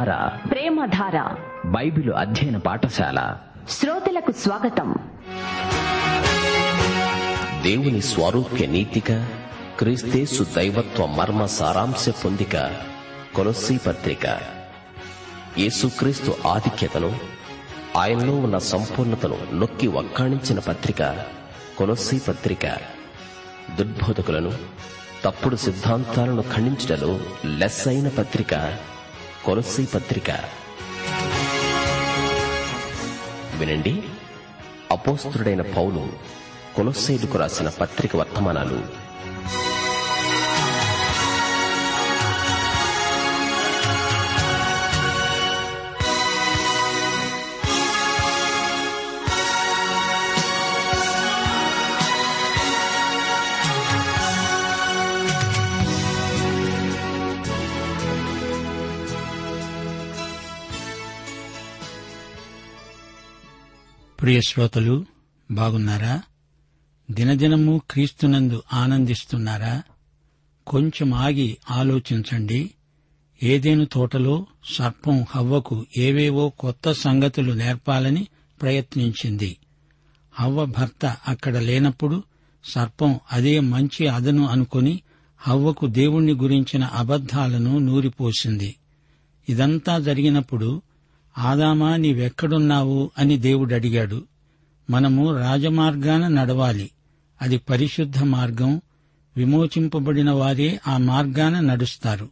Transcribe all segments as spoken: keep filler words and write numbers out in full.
ధార, ప్రేమధార బైబిలు అధ్యయన పాఠశాల శ్రోతలకు స్వాగతం. దేవుని స్వారూప్య నీతిక క్రీస్తేసు దైవత్వ మర్మ సారాంశ పొందిక కొలస్సీ పత్రిక. యేసుక్రీస్తు ఆధిక్యతను, ఆయనలో ఉన్న సంపూర్ణతను నొక్కి వక్కాణించిన పత్రిక కొలస్సీ పత్రిక. దుర్బోధకులను, తప్పుడు సిద్ధాంతాలను ఖండించటలో లెస్సైన పత్రిక కొలస్సీ పత్రిక. వినండి, అపోస్తుడైన పౌలు కొలస్సీయులకు రాసిన పత్రిక వర్తమానాలు. ప్రియ శ్రోతలు, బాగున్నారా? దినదినము క్రీస్తునందు ఆనందిస్తున్నారా? కొంచెం ఆగి ఆలోచించండి. ఏదేను తోటలో సర్పం హవ్వకు ఏవేవో కొత్త సంగతులు నేర్పాలని ప్రయత్నించింది. హవ్వ భర్త అక్కడ లేనప్పుడు సర్పం అదే మంచి అదను అనుకుని హవ్వకు దేవుణ్ణి గురించిన అబద్ధాలను నూరిపోసింది. ఇదంతా జరిగినప్పుడు ఆదామా నీవెక్కడున్నావు అని దేవుడు అడిగాడు. మనము రాజమార్గాన నడవాలి. అది పరిశుద్ధ మార్గం. విమోచింపబడిన వారే ఆ మార్గాన నడుస్తారు.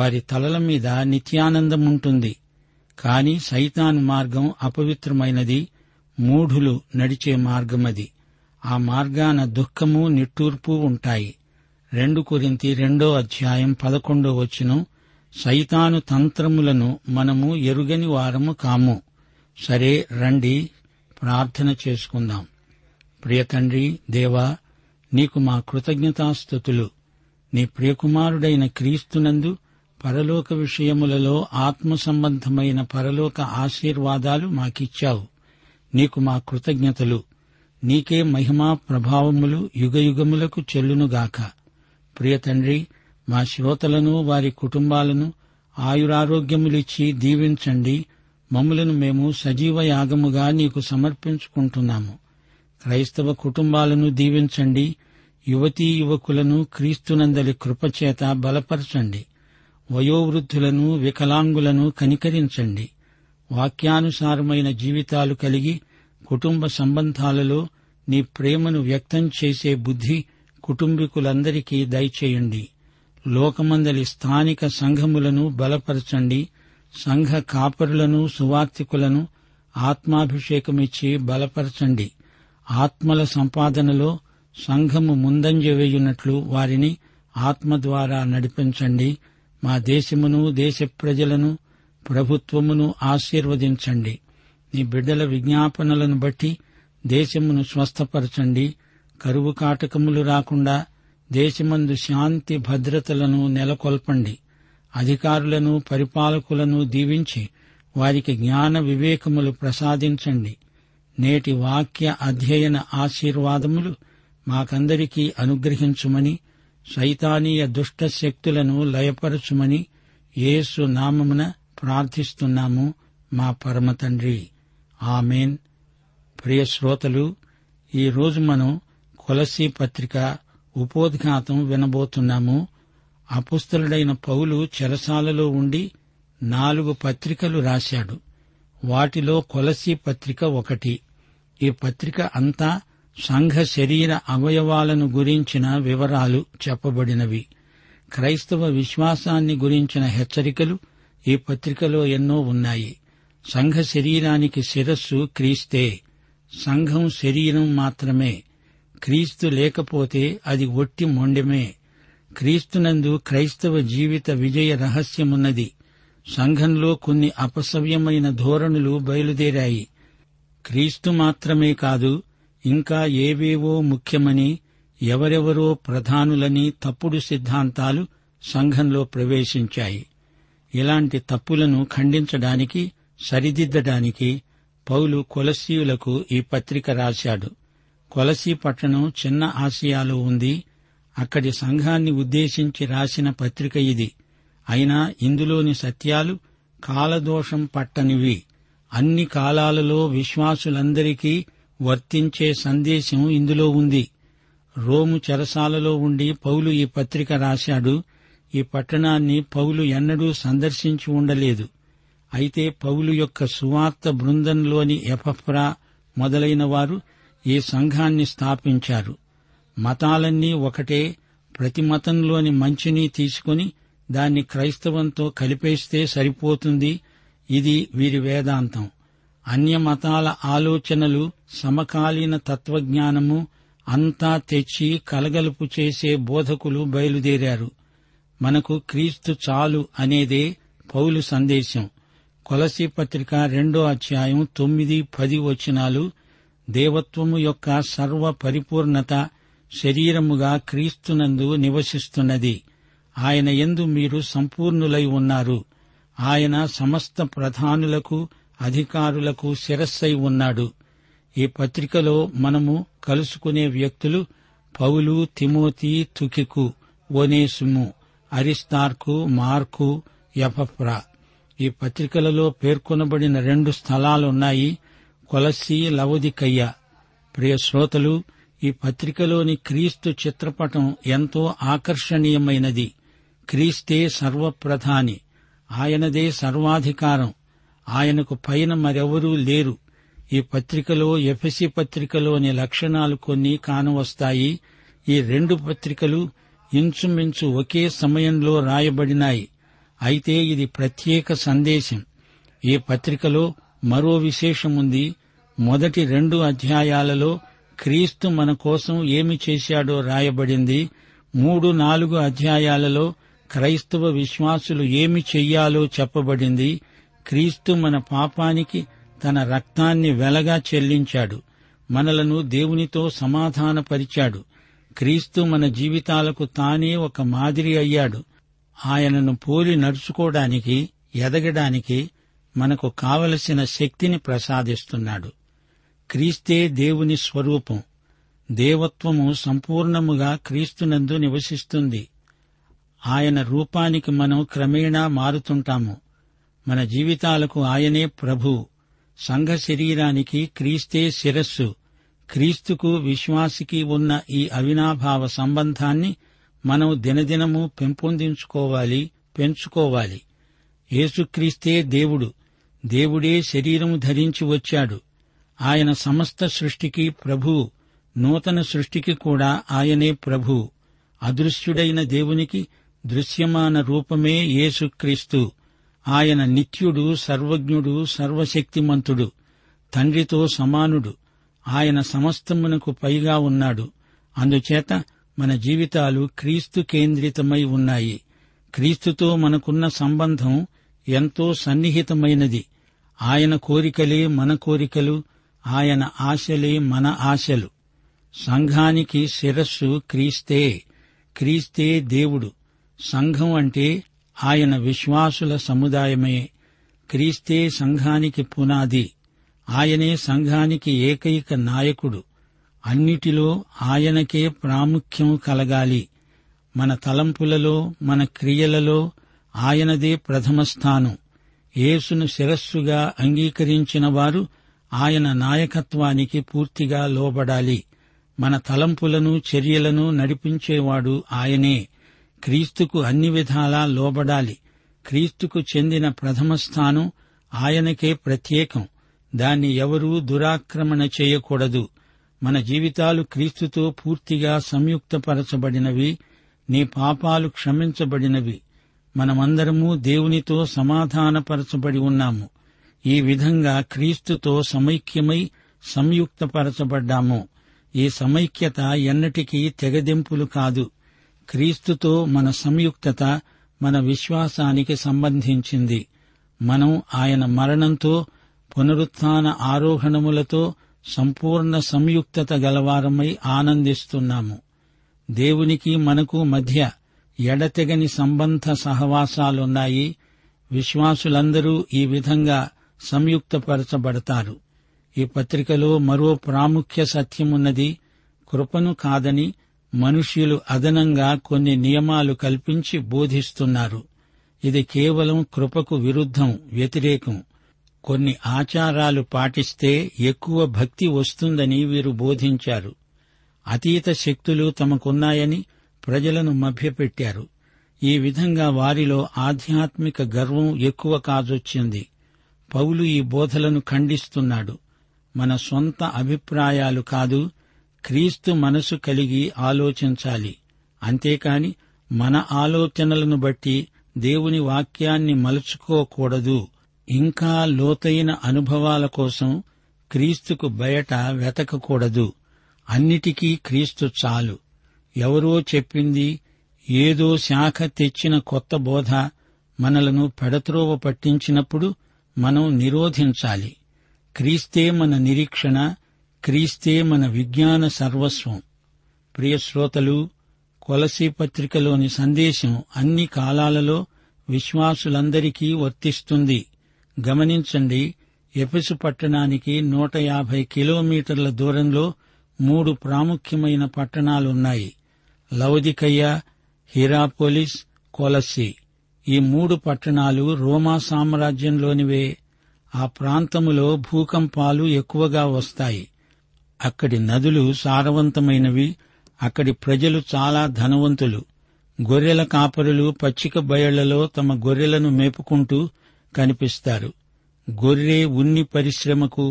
వారి తలల మీద నిత్యానందముంటుంది. కాని సైతాను మార్గం అపవిత్రమైనది. మూఢులు నడిచే మార్గమది. ఆ మార్గాన దుఃఖము నిట్టూర్పు ఉంటాయి. రెండు కొరింథీ రెండో అధ్యాయం పదకొండో వచనం, సైతాను తంత్రములను మనము ఎరుగని వారము కాము. సరే, రండి ప్రార్థన చేసుకుందాం. ప్రియ తండ్రి దేవా, నీకు మా కృతజ్ఞతాస్తుతులు. నీ ప్రియకుమారుడైన క్రీస్తునందు పరలోక విషయములలో ఆత్మ సంబంధమైన పరలోక ఆశీర్వాదాలు మాకిచ్చావు. నీకు మా కృతజ్ఞతలు. నీకే మహిమా ప్రభావములు యుగయుగములకు చెల్లునుగాక. ప్రియ తండ్రి, మా శ్రోతలను, వారి కుటుంబాలను ఆయురారోగ్యములిచ్చి దీవించండి. మమ్ములను మేము సజీవ యాగముగా నీకు సమర్పించుకుంటున్నాము. క్రైస్తవ కుటుంబాలను దీవించండి. యువతీ యువకులను క్రీస్తునందలి కృపచేత బలపరచండి. వయోవృద్ధులను, వికలాంగులను కనికరించండి. వాక్యానుసారమైన జీవితాలు కలిగి కుటుంబ సంబంధాలలో నీ ప్రేమను వ్యక్తం చేసే బుద్ధి కుటుంబీకులందరికీ దయచేయండి. లోకమందలి స్థానిక సంఘములను బలపరచండి. సంఘ కాపరులను, సువార్తికులను ఆత్మాభిషేకమిచ్చి బలపరచండి. ఆత్మల సంపాదనలో సంఘము ముందంజ వేయున్నట్లు వారిని ఆత్మ ద్వారా నడిపించండి. మా దేశమును, దేశ ప్రజలను, ప్రభుత్వమును ఆశీర్వదించండి. నీ బిడ్డల విజ్ఞాపనలను బట్టి దేశమును స్వస్థపరచండి. కరువు కాటకములు రాకుండా దేశమందు శాంతి భద్రతలను నెలకొల్పండి. అధికారులను, పరిపాలకులను దీవించి వారికి జ్ఞాన వివేకములు ప్రసాదించండి. నేటి వాక్య అధ్యయన ఆశీర్వాదములు మాకందరికీ అనుగ్రహించుమని, సైతానీయ దుష్ట శక్తులను లయపరచుమని యేసు నామమున ప్రార్థిస్తున్నాము మా పరమ తండ్రి. ఆమెన్. ప్రియ శ్రోతలు, ఈరోజు మనం కొలస్సీ పత్రిక ఉపోద్ఘాతం వినబోతున్నాము. అపుస్తలుడైన పౌలు చెరసాలలో ఉండి నాలుగు పత్రికలు రాశాడు. వాటిలో కొలస్సీ పత్రిక ఒకటి. ఈ పత్రిక అంతా సంఘ శరీర అవయవాలను గురించిన వివరాలు చెప్పబడినవి. క్రైస్తవ విశ్వాసాన్ని గురించిన హెచ్చరికలు ఈ పత్రికలో ఎన్నో ఉన్నాయి. సంఘ శరీరానికి శిరస్సు క్రీస్తే. సంఘం శరీరం మాత్రమే. క్రీస్తు లేకపోతే అది ఒట్టి మొండెమే. క్రీస్తునందు క్రైస్తవ జీవిత విజయ రహస్యమున్నది. సంఘంలో కొన్ని అపసవ్యమైన ధోరణులు బయలుదేరాయి. క్రీస్తు మాత్రమే కాదు, ఇంకా ఏవేవో ముఖ్యమని, ఎవరెవరో ప్రధానులని తప్పుడు సిద్ధాంతాలు సంఘంలో ప్రవేశించాయి. ఇలాంటి తప్పులను ఖండించడానికి, సరిదిద్దడానికి పౌలు కొలస్సీయులకు ఈ పత్రిక రాశాడు. కొలస్సీ పట్టణం చిన్న ఆసియాలో ఉంది. అక్కడి సంఘాన్ని ఉద్దేశించి రాసిన పత్రిక ఇది. అయినా ఇందులోని సత్యాలు కాలదోషం పట్టనివి. అన్ని కాలాలలో విశ్వాసులందరికీ వర్తించే సందేశం ఇందులో ఉంది. రోము చెరసాలలో ఉండి పౌలు ఈ పత్రిక రాశాడు. ఈ పట్టణాన్ని పౌలు ఎన్నడూ సందర్శించి ఉండలేదు. అయితే పౌలు యొక్క సువార్త బృందంలోని ఎపఫ్రా మొదలైన వారు ఈ సంఘాన్ని స్థాపించారు. మతాలన్నీ ఒకటే. ప్రతి మతంలోని మంచిని తీసుకుని దాన్ని క్రైస్తవంతో కలిపేస్తే సరిపోతుంది. ఇది వీరి వేదాంతం. అన్యమతాల ఆలోచనలు, సమకాలీన తత్వజ్ఞానము అంతా తెచ్చి కలగలుపు చేసే బోధకులు బయలుదేరారు. మనకు క్రీస్తు చాలు అనేదే పౌలు సందేశం. కొలసీ పత్రిక రెండో అధ్యాయం తొమ్మిది పది వచనాలు దేవత్వము యొక్క సర్వ పరిపూర్ణత శరీరముగా క్రీస్తునందు నివసిస్తున్నది. ఆయన యందు మీరు సంపూర్ణులై ఉన్నారు. ఆయన సమస్త ప్రధానులకు అధికారులకు శిరస్సై ఉన్నాడు. ఈ పత్రికలో మనము కలుసుకునే వ్యక్తులు పౌలు, తిమోతి, తుకికు, ఓనేసుము, అరిస్తార్కు, మార్కు, ఎపఫ్రా. ఈ పత్రికలలో పేర్కొనబడిన రెండు స్థలాలున్నాయి, కొలస్సీ, లవొదికయ్య. ప్రియ శ్రోతలు, ఈ పత్రికలోని క్రీస్తు చిత్రపటం ఎంతో ఆకర్షణీయమైనది. క్రీస్తే సర్వప్రధాని. ఆయనదే సర్వాధికారం. ఆయనకు పైన మరెవరూ లేరు. ఈ పత్రికలో ఎఫెసీ పత్రికలోని లక్షణాలు కొన్ని కానవస్తాయి. ఈ రెండు పత్రికలు ఇంచుమించు ఒకే సమయంలో రాయబడినాయి. అయితే ఇది ప్రత్యేక సందేశం. ఈ పత్రికలో మరో విశేషముంది. మొదటి రెండు అధ్యాయాలలో క్రీస్తు మన కోసం ఏమి చేశాడో రాయబడింది. మూడు నాలుగు అధ్యాయాలలో క్రైస్తవ విశ్వాసులు ఏమి చెయ్యాలో చెప్పబడింది. క్రీస్తు మన పాపానికి తన రక్తాన్ని వెలగా చెల్లించాడు. మనలను దేవునితో సమాధానపరిచాడు. క్రీస్తు మన జీవితాలకు తానే ఒక మాదిరి అయ్యాడు. ఆయనను పోలి నడుచుకోవడానికి, ఎదగడానికి మనకు కావలసిన శక్తిని ప్రసాదిస్తున్నాడు. క్రీస్తే దేవుని స్వరూపం. దేవత్వము సంపూర్ణముగా క్రీస్తునందు నివసిస్తుంది. ఆయన రూపానికి మనం క్రమేణా మారుతుంటాము. మన జీవితాలకు ఆయనే ప్రభు. సంఘ శరీరానికి క్రీస్తే శిరస్సు. క్రీస్తుకు విశ్వాసికి ఉన్న ఈ అవినాభావ సంబంధాన్ని మనం దినదినము పెంపొందించుకోవాలి, పెంచుకోవాలి. యేసుక్రీస్తే దేవుడు. దేవుడే శరీరము ధరించి వచ్చాడు. ఆయన సమస్త సృష్టికి ప్రభు. నూతన సృష్టికి కూడా ఆయనే ప్రభు. అదృశ్యుడైన దేవునికి దృశ్యమాన రూపమే యేసుక్రీస్తు. ఆయన నిత్యుడు, సర్వజ్ఞుడు, సర్వశక్తిమంతుడు, తండ్రితో సమానుడు. ఆయన సమస్తమునకు పైగా ఉన్నాడు. అందుచేత మన జీవితాలు క్రీస్తు కేంద్రితమై ఉన్నాయి. క్రీస్తుతో మనకున్న సంబంధం ఎంతో సన్నిహితమైనది. ఆయన కోరికలే మన కోరికలు, ఆయన ఆశలే మన ఆశలు. సంఘానికి శిరస్సు క్రీస్తే. క్రీస్తే దేవుడు. సంఘం అంటే ఆయన విశ్వాసుల సముదాయమే. క్రీస్తే సంఘానికి పునాది. ఆయనే సంఘానికి ఏకైక నాయకుడు. అన్నిటిలో ఆయనకే ప్రాముఖ్యం కలగాలి. మన తలంపులలో, మన క్రియలలో ఆయనదే ప్రథమ స్థానం. యేసును శిరస్సుగా అంగీకరించిన వారు ఆయన నాయకత్వానికి పూర్తిగా లోబడాలి. మన తలంపులను, చర్యలను నడిపించేవాడు ఆయనే. క్రీస్తుకు అన్ని విధాలా లోబడాలి. క్రీస్తుకు చెందిన ప్రథమ స్థానం ఆయనకే ప్రత్యేకం. దాన్ని ఎవరూ దురాక్రమణ చేయకూడదు. మన జీవితాలు క్రీస్తుతో పూర్తిగా సంయుక్తపరచబడినవి. నీ పాపాలు క్షమించబడినవి. మనమందరము దేవునితో సమాధానపరచబడి ఉన్నాము. ఈ విధంగా క్రీస్తుతో సమైక్యమై సంయుక్తపరచబడ్డాము. ఈ సమైక్యత ఎన్నటికీ తెగదెంపులు కాదు. క్రీస్తుతో మన సంయుక్తత మన విశ్వాసానికి సంబంధించింది. మనం ఆయన మరణంతో, పునరుత్థాన ఆరోహణములతో సంపూర్ణ సంయుక్తత గలవారమై ఆనందిస్తున్నాము. దేవునికి మనకు మధ్య ఎడతెగని సంబంధ సహవాసాలున్నాయి. విశ్వాసులందరూ ఈ విధంగా సంయుక్తపరచబడతారు. ఈ పత్రికలో మరో ప్రాముఖ్య సత్యమున్నది. కృపను కాదని మనుష్యులు అదనంగా కొన్ని నియమాలు కల్పించి బోధిస్తున్నారు. ఇది కేవలం కృపకు విరుద్ధం, వ్యతిరేకం. కొన్ని ఆచారాలు పాటిస్తే ఎక్కువ భక్తి వస్తుందని వీరు బోధించారు. అతీత శక్తులు తమకున్నాయని ప్రజలను మభ్యపెట్టారు. ఈ విధంగా వారిలో ఆధ్యాత్మిక గర్వం ఎక్కువ కాజొచ్చింది. పౌలు ఈ బోధలను ఖండిస్తున్నాడు. మన సొంత అభిప్రాయాలు కాదు, క్రీస్తు మనసు కలిగి ఆలోచించాలి. అంతేకాని మన ఆలోచనలను బట్టి దేవుని వాక్యాన్ని మలుచుకోకూడదు. ఇంకా లోతైన అనుభవాల కోసం క్రీస్తుకు బయట వెతకకూడదు. అన్నిటికీ క్రీస్తు చాలు. ఎవరో చెప్పింది, ఏదో శాఖ తెచ్చిన కొత్త బోధ మనలను పెడత్రోవ పట్టించినప్పుడు మనం నిరోధించాలి. క్రీస్తే మన నిరీక్షణ, క్రీస్తే మన విజ్ఞాన సర్వస్వం. ప్రియశ్రోతలు, కొలసీ పత్రికలోని సందేశం అన్ని కాలాలలో విశ్వాసులందరికీ వర్తిస్తుంది. గమనించండి, ఎఫెసు పట్టణానికి నూట యాభై కిలోమీటర్ల దూరంలో మూడు ప్రాముఖ్యమైన పట్టణాలున్నాయి. లవొదికయ, హిరాపోలిస్, కొలస్సి. ఈ మూడు పట్టణాలు రోమా సామ్రాజ్యంలోనివే. ఆ ప్రాంతములో భూకంపాలు ఎక్కువగా వస్తాయి. అక్కడి నదులు సారవంతమైనవి. అక్కడి ప్రజలు చాలా ధనవంతులు. గొర్రెల కాపరులు పచ్చిక బయళ్లలో తమ గొర్రెలను మేపుకుంటూ కనిపిస్తారు. గొర్రె ఉన్ని పరిశ్రమకు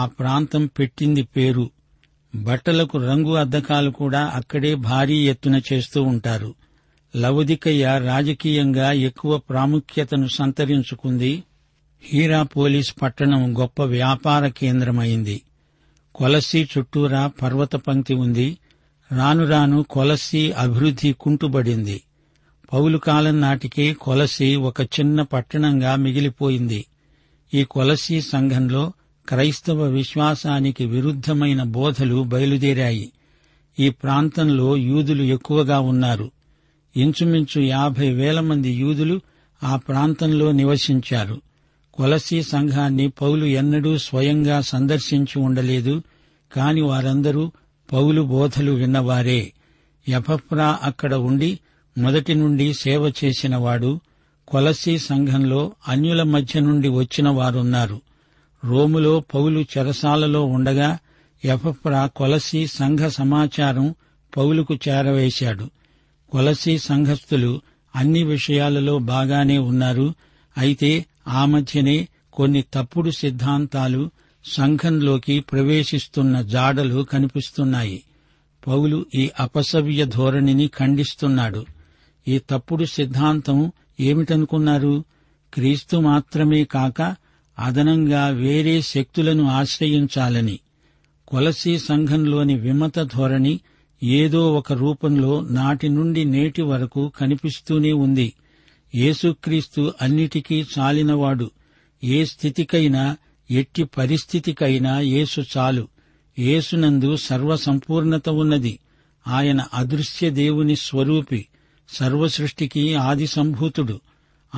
ఆ ప్రాంతం పెట్టింది పేరు. బట్టలకు రంగు అద్దకాలు కూడా అక్కడే భారీ ఎత్తున చేస్తూ ఉంటారు. లవొదికయ రాజకీయంగా ఎక్కువ ప్రాముఖ్యతను సంతరించుకుంది. హీరాపోలిస్ పట్టణం గొప్ప వ్యాపార కేంద్రమైంది. కొలస్సి చుట్టూరా పర్వత పంక్తి ఉంది. రానురాను కొలస్సి అభివృద్ధి కుంటుబడింది. పౌలు కాలం నాటికే కొలస్సి ఒక చిన్న పట్టణంగా మిగిలిపోయింది. ఈ కొలస్సి సంఘంలో క్రైస్తవ విశ్వాసానికి విరుద్ధమైన బోధలు బయలుదేరాయి. ఈ ప్రాంతంలో యూదులు ఎక్కువగా ఉన్నారు. ఇంచుమించు యాభై వేల మంది యూదులు ఆ ప్రాంతంలో నివసించారు. కొలస్సి సంఘాన్ని పౌలు ఎన్నడూ స్వయంగా సందర్శించి ఉండలేదు. కాని వారందరూ పౌలు బోధలు విన్నవారే. ఎపఫ్రా అక్కడ ఉండి మొదటి నుండి సేవ చేసినవాడు. కొలస్సి సంఘంలో అన్యుల మధ్య నుండి వచ్చిన వారున్నారు. రోములో పౌలు చెరసాలలో ఉండగా ఎపఫ్రా కొలస్సి సంఘ సమాచారం పౌలుకు చేరవేశాడు. కొలస్సి సంఘస్థులు అన్ని విషయాలలో బాగానే ఉన్నారు. అయితే ఆ మధ్యనే కొన్ని తప్పుడు సిద్ధాంతాలు సంఘంలోకి ప్రవేశిస్తున్న జాడలు కనిపిస్తున్నాయి. పౌలు ఈ అపసవ్య ధోరణిని ఖండిస్తున్నాడు. ఈ తప్పుడు సిద్ధాంతం ఏమిటనుకున్నారు? క్రీస్తు మాత్రమే కాక అదనంగా వేరే శక్తులను ఆశ్రయించాలని. కొలస్సి సంఘంలోని విమత ధోరణి ఏదో ఒక రూపంలో నాటి నుండి నేటి వరకు కనిపిస్తూనే ఉంది. యేసుక్రీస్తు అన్నిటికీ చాలినవాడు. ఏ స్థితికైనా, ఎట్టి పరిస్థితికైనా యేసు చాలు. యేసునందు సర్వసంపూర్ణత ఉన్నది. ఆయన అదృశ్య దేవుని స్వరూపి, సర్వసృష్టికి ఆది సంభూతుడు.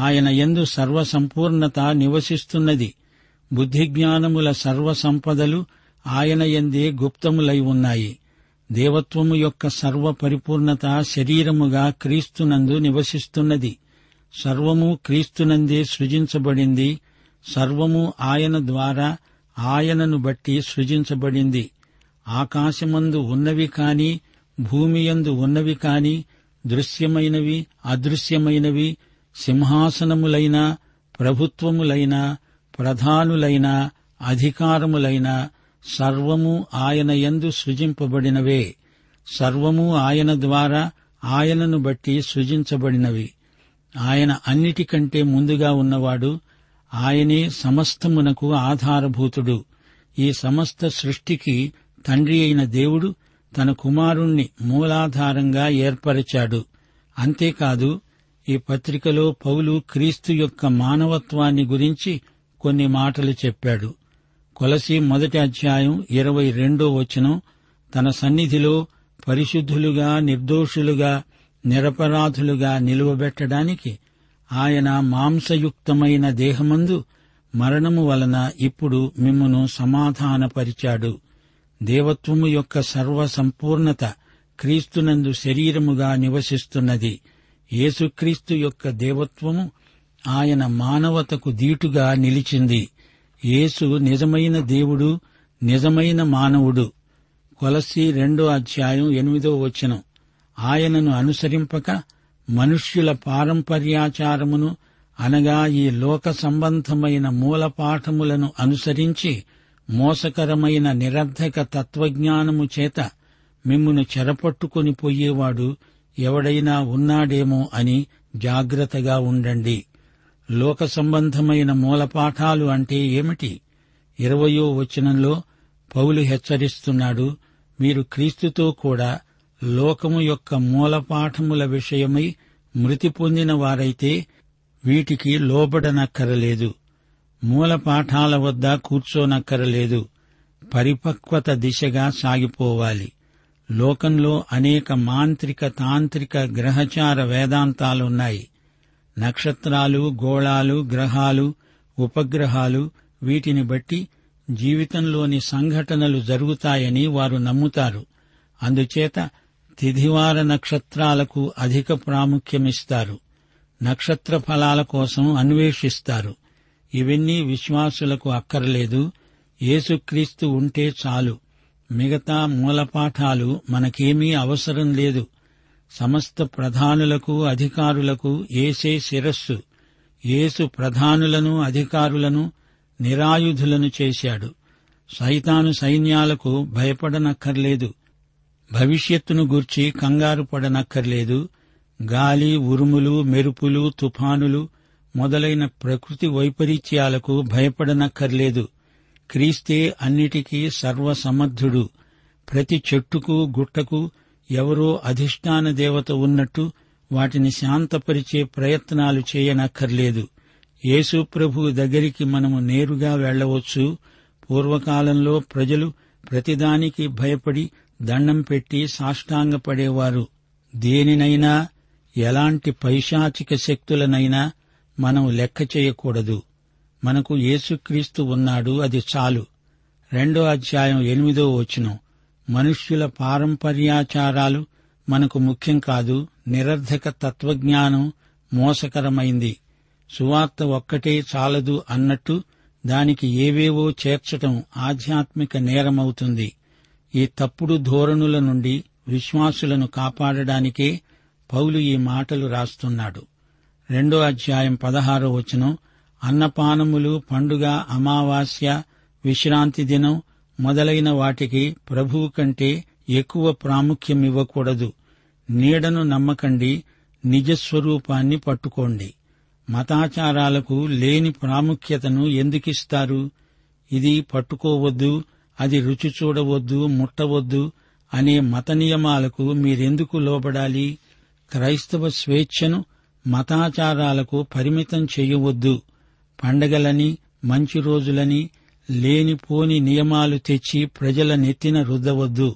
ఆయన యందు సర్వసంపూర్ణత నివసిస్తున్నది. బుద్ధిజ్ఞానముల సర్వసంపదలు ఆయన యందే గుప్తములై ఉన్నాయి. దేవత్వము యొక్క సర్వపరిపూర్ణత శరీరముగా క్రీస్తునందు నివసిస్తున్నది. సర్వము క్రీస్తునందే సృజించబడింది. సర్వము ఆయన ద్వారా, ఆయనను బట్టి సృజించబడింది. ఆకాశమందు ఉన్నవి కాని, భూమియందు ఉన్నవి కాని, దృశ్యమైనవి, అదృశ్యమైనవి, సింహాసనములైనా, ప్రభుత్వములైనా, ప్రధానులైనా, అధికారములైనా, సర్వము ఆయన యందు సృజింపబడినవే. సర్వము ఆయన ద్వారా, ఆయనను బట్టి సృజించబడినవి. ఆయన అన్నిటికంటే ముందుగా ఉన్నవాడు. ఆయనే సమస్తమునకు ఆధారభూతుడు. ఈ సమస్త సృష్టికి తండ్రి అయిన దేవుడు తన కుమారుణ్ణి మూలాధారంగా ఏర్పరిచాడు. అంతేకాదు, ఈ పత్రికలో పౌలు క్రీస్తు యొక్క మానవత్వాన్ని గురించి కొన్ని మాటలు చెప్పాడు. కొలస్సి మొదటి అధ్యాయం ఇరవై రెండో వచనం, తన సన్నిధిలో పరిశుద్ధులుగా, నిర్దోషులుగా, నిరపరాధులుగా నిలువబెట్టడానికి ఆయన మాంసయుక్తమైన దేహమందు మరణము వలన ఇప్పుడు మిమ్మును సమాధానపరిచాడు. దేవత్వము యొక్క సర్వసంపూర్ణత క్రీస్తునందు శరీరముగా నివసిస్తున్నది. యేసుక్రీస్తు యొక్క దేవత్వము ఆయన మానవతకు దీటుగా నిలిచింది. యేసు నిజమైన దేవుడు, నిజమైన మానవుడు. కొలస్సీ రెండో అధ్యాయం ఎనిమిదో వచనం. ఆయనను అనుసరింపక మనుష్యుల పారంపర్యాచారమును అనగా ఈ లోక సంబంధమైన మూలపాఠములను అనుసరించి మోసకరమైన నిరర్ధక తత్వజ్ఞానము చేత మిమ్మును చెరపట్టుకుని పోయేవాడు ఎవడైనా ఉన్నాడేమో అని జాగ్రత్తగా ఉండండి. లోక సంబంధమైన మూలపాఠాలు అంటే ఏమిటి? ఇరవయో వచనంలో పౌలు హెచ్చరిస్తున్నాడు, మీరు క్రీస్తుతో కూడా లోకము యొక్క మూలపాఠముల విషయమై మృతి పొందిన వారైతే వీటికి లోబడనక్కరలేదు, మూలపాఠాల వద్ద కూర్చోనక్కరలేదు, పరిపక్వత దిశగా సాగిపోవాలి. లోకంలో అనేక మాంత్రిక తాంత్రిక గ్రహచార వేదాంతాలున్నాయి. నక్షత్రాలు, గోళాలు, గ్రహాలు, ఉపగ్రహాలు, వీటిని బట్టి జీవితంలోని సంఘటనలు జరుగుతాయని వారు నమ్ముతారు. అందుచేత తిథివార నక్షత్రాలకు అధిక ప్రాముఖ్యమిస్తారు, నక్షత్ర ఫలాల కోసం అన్వేషిస్తారు. ఇవన్నీ విశ్వాసులకు అక్కర్లేదు. యేసుక్రీస్తు ఉంటే చాలు, మిగతా మూలపాఠాలు మనకేమీ అవసరం లేదు. సమస్త ప్రధానులకు అధికారులకు యేసే శిరస్సు. యేసు ప్రధానులను అధికారులను నిరాయుధులను చేశాడు. సైతాను సైన్యాలకు భయపడనక్కర్లేదు, భవిష్యత్తును గూర్చి కంగారు పడనక్కర్లేదు. గాలి, ఉరుములు, మెరుపులు, తుఫానులు మొదలైన ప్రకృతి వైపరీత్యాలకు భయపడనక్కర్లేదు. క్రీస్తే అన్నిటికీ సర్వసమర్థుడు. ప్రతి చెట్టుకు, గుట్టకు ఎవరో అధిష్టాన దేవత ఉన్నట్టు వాటిని శాంతపరిచే ప్రయత్నాలు చేయనక్కర్లేదు. యేసు ప్రభువు దగ్గరికి మనము నేరుగా వెళ్లవచ్చు. పూర్వకాలంలో ప్రజలు ప్రతిదానికి భయపడి దండం పెట్టి సాష్టాంగపడేవారు. దేనినైనా, ఎలాంటి పైశాచిక శక్తులనైనా మనం లెక్క చేయకూడదు. మనకు యేసుక్రీస్తు ఉన్నాడు, అది చాలు. రెండో అధ్యాయం ఎనిమిదో వచనం. మనుష్యుల పారంపర్యాచారాలు మనకు ముఖ్యం కాదు. నిరర్ధక తత్వజ్ఞానం మోసకరమైంది. సువార్త ఒక్కటే చాలదు అన్నట్టు దానికి ఏవేవో చేర్చటం ఆధ్యాత్మిక నేరమవుతుంది. ఈ తప్పుడు ధోరణుల నుండి విశ్వాసులను కాపాడడానికే పౌలు ఈ మాటలు రాస్తున్నాడు. రెండో అధ్యాయం పదహారో వచనం. అన్నపానములు, పండుగ, అమావాస్య, విశ్రాంతి దినం మొదలైన వాటికి ప్రభువు కంటే ఎక్కువ ప్రాముఖ్యమివ్వకూడదు. నీడను నమ్మకండి, నిజస్వరూపాన్ని పట్టుకోండి. మతాచారాలకు లేని ప్రాముఖ్యతను ఎందుకిస్తారు? ఇది పట్టుకోవద్దు, అది రుచి చూడవద్దు, ముట్టవద్దు అనే మత నియమాలకు మీరెందుకు లోబడాలి? క్రైస్తవ స్వేచ్ఛను మతాచారాలకు పరిమితం చేయవద్దు. పండగలని, మంచి రోజులని లేనిపోని నియమాలు తెచ్చి ప్రజల నెత్తిన రుద్దవద్దు.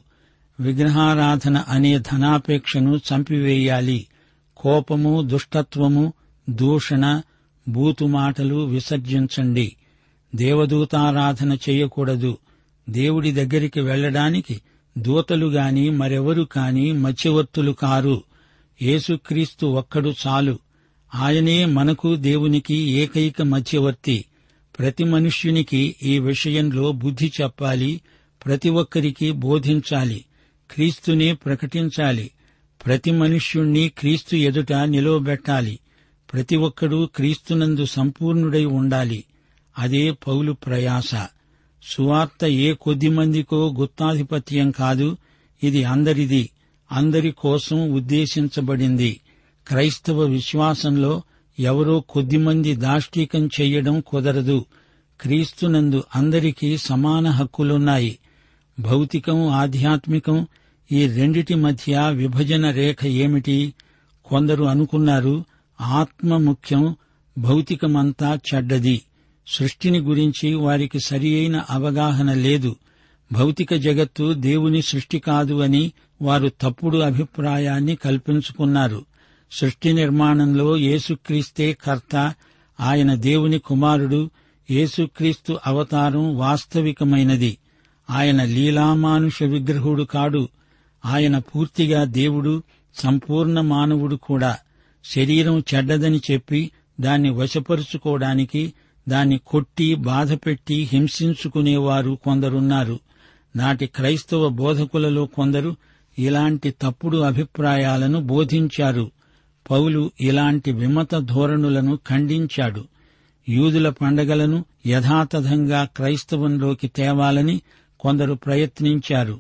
విగ్రహారాధన అనే ధనాపేక్షను చంపివేయాలి. కోపము, దుష్టత్వము, దూషణ, బూతుమాటలు విసర్జించండి. దేవదూతారాధన చేయకూడదు. దేవుడి దగ్గరికి వెళ్లడానికి దూతలుగాని మరెవరు కాని మధ్యవర్తులు కారు. యేసుక్రీస్తు ఒక్కడు చాలు. ఆయనే మనకు దేవునికి ఏకైక మధ్యవర్తి. ప్రతి మనుష్యునికి ఈ విషయంలో బుద్ధి చెప్పాలి, ప్రతి ఒక్కరికి బోధించాలి, క్రీస్తునే ప్రకటించాలి. ప్రతి మనుష్యుణ్ణి క్రీస్తు ఎదుట నిలవబెట్టాలి. ప్రతి ఒక్కడూ క్రీస్తునందు సంపూర్ణుడై ఉండాలి. అదే పౌలు ప్రయాస. సువార్త ఏ కొద్దిమందికో గుత్తాధిపత్యం కాదు, ఇది అందరిది, అందరి కోసం ఉద్దేశించబడింది. క్రైస్తవ విశ్వాసంలో ఎవరో కొద్దిమంది దాష్టీకం చెయ్యడం కుదరదు. క్రీస్తునందు అందరికీ సమాన హక్కులున్నాయి. భౌతికం, ఆధ్యాత్మికం, ఈ రెండిటి మధ్య విభజన రేఖ ఏమిటి? కొందరు అనుకున్నారు ఆత్మ ముఖ్యం, భౌతికమంతా చెడ్డది. సృష్టిని గురించి వారికి సరి అయిన అవగాహన లేదు. భౌతిక జగత్తు దేవుని సృష్టి కాదు అని వారు తప్పుడు అభిప్రాయాన్ని కల్పించుకున్నారు. సృష్టి నిర్మాణంలో యేసుక్రీస్తే కర్త, ఆయన దేవుని కుమారుడు. యేసుక్రీస్తు అవతారం వాస్తవికమైనది. ఆయన లీలామానుష విగ్రహుడు కాడు. ఆయన పూర్తిగా దేవుడు, సంపూర్ణ మానవుడు కూడా. శరీరం చెడ్డదని చెప్పి దాన్ని వశపరుచుకోవడానికి దాన్ని కొట్టి బాధపెట్టి హింసించుకునేవారు కొందరున్నారు. నాటి క్రైస్తవ బోధకులలో కొందరు ఇలాంటి తప్పుడు అభిప్రాయాలను బోధించారు. పౌలు ఇలాంటి విమత ధోరణులను ఖండించాడు. యూదుల పండగలను యథాతథంగా క్రైస్తవంలోకి తేవాలని కొందరు ప్రయత్నించారు.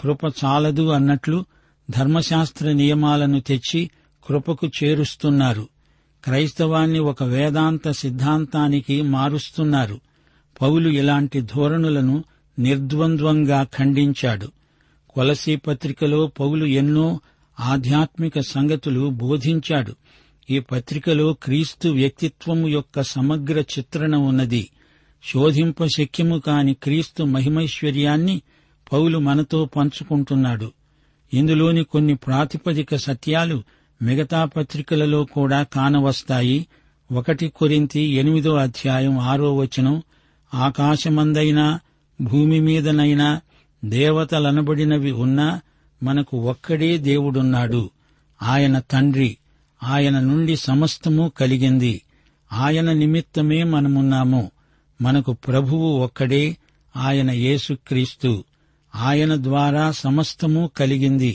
కృప చాలదు అన్నట్లు ధర్మశాస్త్ర నియమాలను తెచ్చి కృపకు చేరుస్తున్నారు. క్రైస్తవాన్ని ఒక వేదాంత సిద్ధాంతానికి మారుస్తున్నారు. పౌలు ఇలాంటి ధోరణులను నిర్ద్వంద్వంగా ఖండించాడు. కొలసీ పత్రికలో పౌలు ఎన్నో ఆధ్యాత్మిక సంగతులు బోధించాడు. ఈ పత్రికలో క్రీస్తు వ్యక్తిత్వము యొక్క సమగ్ర చిత్రణ ఉన్నది. శోధింప శక్యము కాని క్రీస్తు మహిమైశ్వర్యాన్ని పౌలు మనతో పంచుకుంటున్నాడు. ఇందులోని కొన్ని ప్రాతిపదిక సత్యాలు మిగతా పత్రికలలో కూడా కానవస్తాయి. ఒకటి కొరింథీ ఎనిమిదో అధ్యాయం ఆరో వచనం, ఆకాశమందైనా భూమి మీదనైనా దేవతలనబడినవి ఉన్నా మనకు ఒక్కడే దేవుడున్నాడు. ఆయన తండ్రి, ఆయన నుండి సమస్తము కలిగింది. ఆయన నిమిత్తమే మనమున్నాము. మనకు ప్రభువు ఒక్కడే, ఆయన యేసుక్రీస్తు. ఆయన ద్వారా సమస్తము కలిగింది.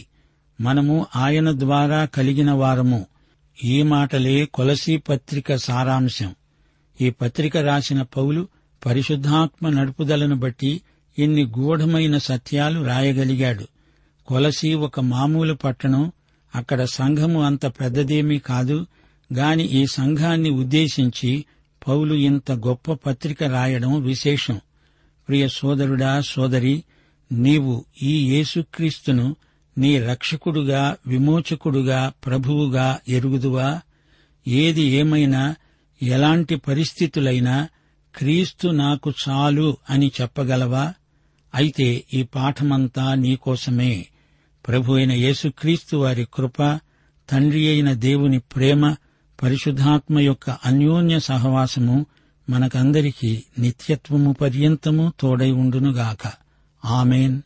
మనము ఆయన ద్వారా కలిగిన వారము. ఈ మాటలే కొలసీ పత్రిక సారాంశం. ఈ పత్రిక రాసిన పౌలు పరిశుద్ధాత్మ నడుపుదలను బట్టి ఇన్ని గూఢమైన సత్యాలు రాయగలిగాడు. కొలసీ ఒక మామూలు పట్టణం. అక్కడ సంఘము అంత పెద్దదేమీ కాదు గాని ఈ సంఘాన్ని ఉద్దేశించి పౌలు ఇంత గొప్ప పత్రిక రాయడం విశేషం. ప్రియ సోదరుడా, సోదరి, నీవు ఈ యేసుక్రీస్తును నీ రక్షకుడుగా, విమోచకుడుగా, ప్రభువుగా ఎరుగుదువా? ఏది ఏమైనా, ఎలాంటి పరిస్థితులైనా క్రీస్తు నాకు చాలు అని చెప్పగలవా? అయితే ఈ పాఠమంతా నీకోసమే. ప్రభు అయిన యేసుక్రీస్తు వారి కృప, తండ్రి అయిన దేవుని ప్రేమ, పరిశుద్ధాత్మ యొక్క అన్యోన్య సహవాసము మనకందరికీ నిత్యత్వము పర్యంతము తోడై ఉండునుగాక. ఆమేన్.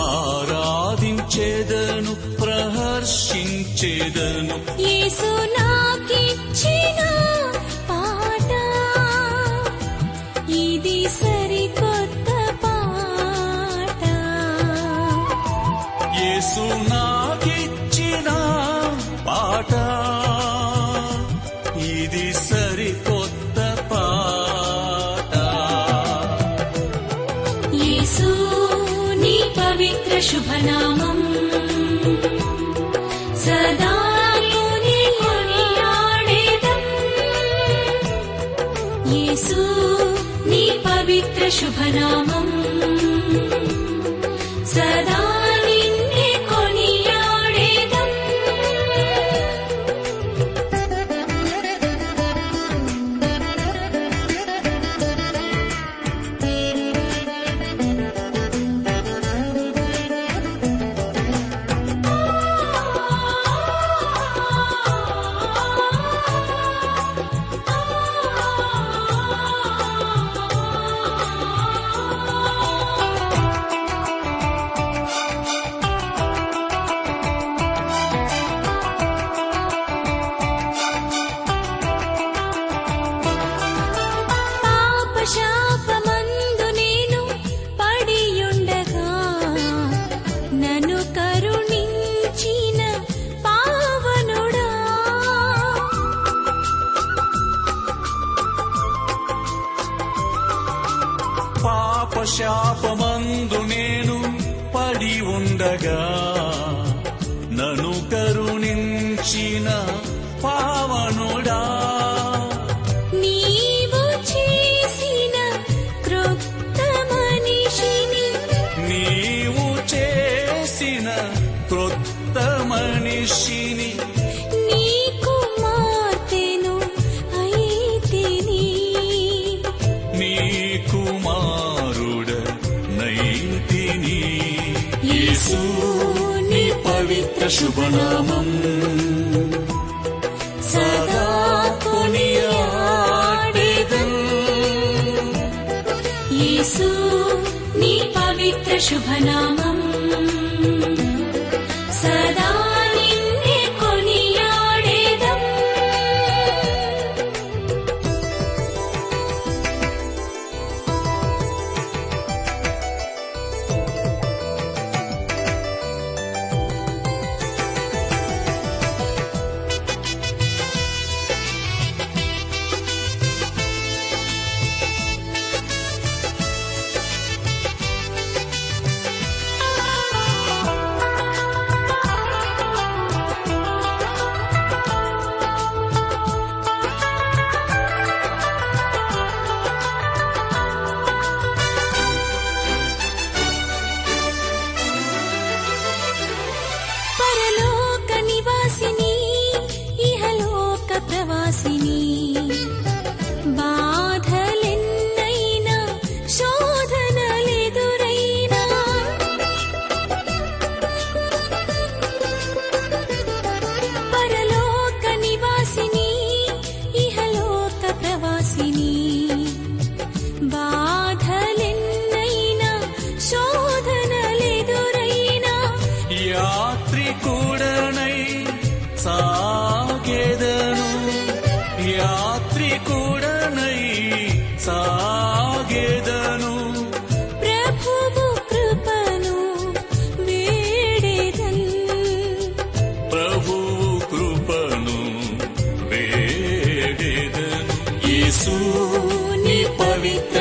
ఆరాధించేదను, ప్రహర్షించేదను. యేసు నాకిచ్చిన పాట ఇది, సరికొత్త పాట. యేసు నాకిచ్చిన పాట ఇది, సరికొత్త పాట. యేసు నీ పవిత్ర శుభనామం సదా నీ కొనియాడేదం. యేసు నీ పవిత్ర శుభనామం సదా నిన్నే కొనియాడేదం. శాపమందు నేను పడి ఉండగా నన్ను కరుణించిన పావన శుభనామం సదా కొనియాడేదం. యేసు నీ పవిత్ర శుభనామం సదా నిన్నే కొనియాడేదం.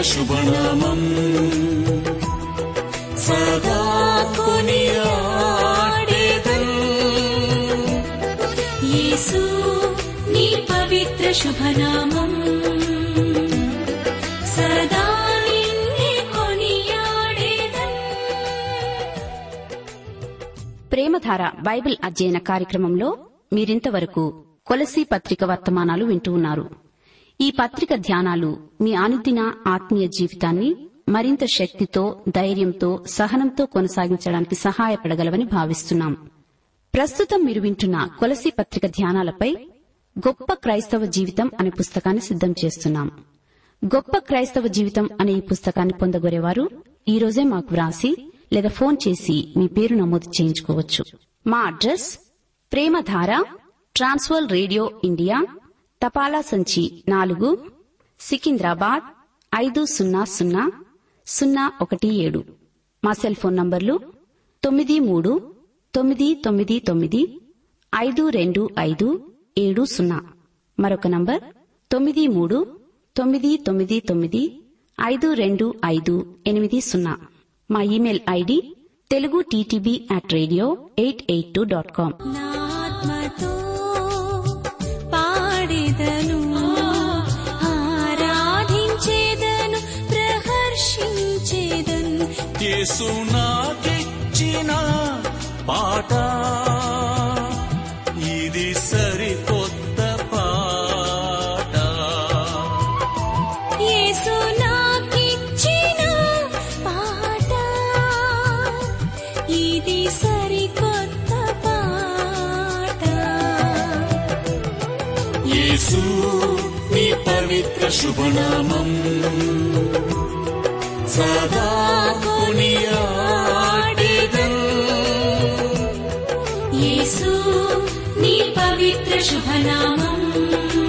శుభనామం సదా కొనియాడేదం. యేసు నీ పవిత్ర శుభనామం సదా నిన్నే కొనియాడేదం. ప్రేమధార బైబిల్ అధ్యయన కార్యక్రమంలో మీరింతవరకు కొలసీ పత్రిక వర్తమానాలు వింటూ ఉన్నారు. ఈ పత్రిక ధ్యానాలు మీ అనుదిన ఆత్మీయ జీవితాన్ని మరింత శక్తితో, ధైర్యంతో, సహనంతో కొనసాగించడానికి సహాయపడగలవని భావిస్తున్నాం. ప్రస్తుతం మీరు వింటున్న కొలసీ పత్రిక ధ్యానాలపై గొప్ప క్రైస్తవ జీవితం అనే పుస్తకాన్ని సిద్దం చేస్తున్నాం. గొప్ప క్రైస్తవ జీవితం అనే ఈ పుస్తకాన్ని పొందగోరేవారు ఈ రోజే మాకు వ్రాసి లేదా ఫోన్ చేసి మీ పేరు నమోదు చేయించుకోవచ్చు. మా address Premadhara, Trans World radio India, తపాలా సంచి నాలుగు, సికింద్రాబాద్ ఐదు సున్నా సున్నా సున్నా ఒకటి ఏడు. మా సెల్ ఫోన్ నంబర్లు తొమ్మిది మూడు తొమ్మిది తొమ్మిది తొమ్మిది ఐదు రెండు ఐదు ఏడు సున్నా. మరొక నంబర్ తొమ్మిది మూడు తొమ్మిది తొమ్మిది తొమ్మిది ఐదు రెండు ఐదు ఎనిమిది సున్నా. మా email ID Telugu TTB at radio eight eight two dot com. ఆరాధించేదను, ప్రహర్షించేదను యేసు నాకిచ్చిన పాట ఇది, సరికొత్త పాట యేసు నాకిచ్చిన పాట ఇది, సరికొత్త పాట యేసు నీ పవిత్ర శుభనామం సదా కొనియాడేదం. యేసు నీ పవిత్ర శుభనామం.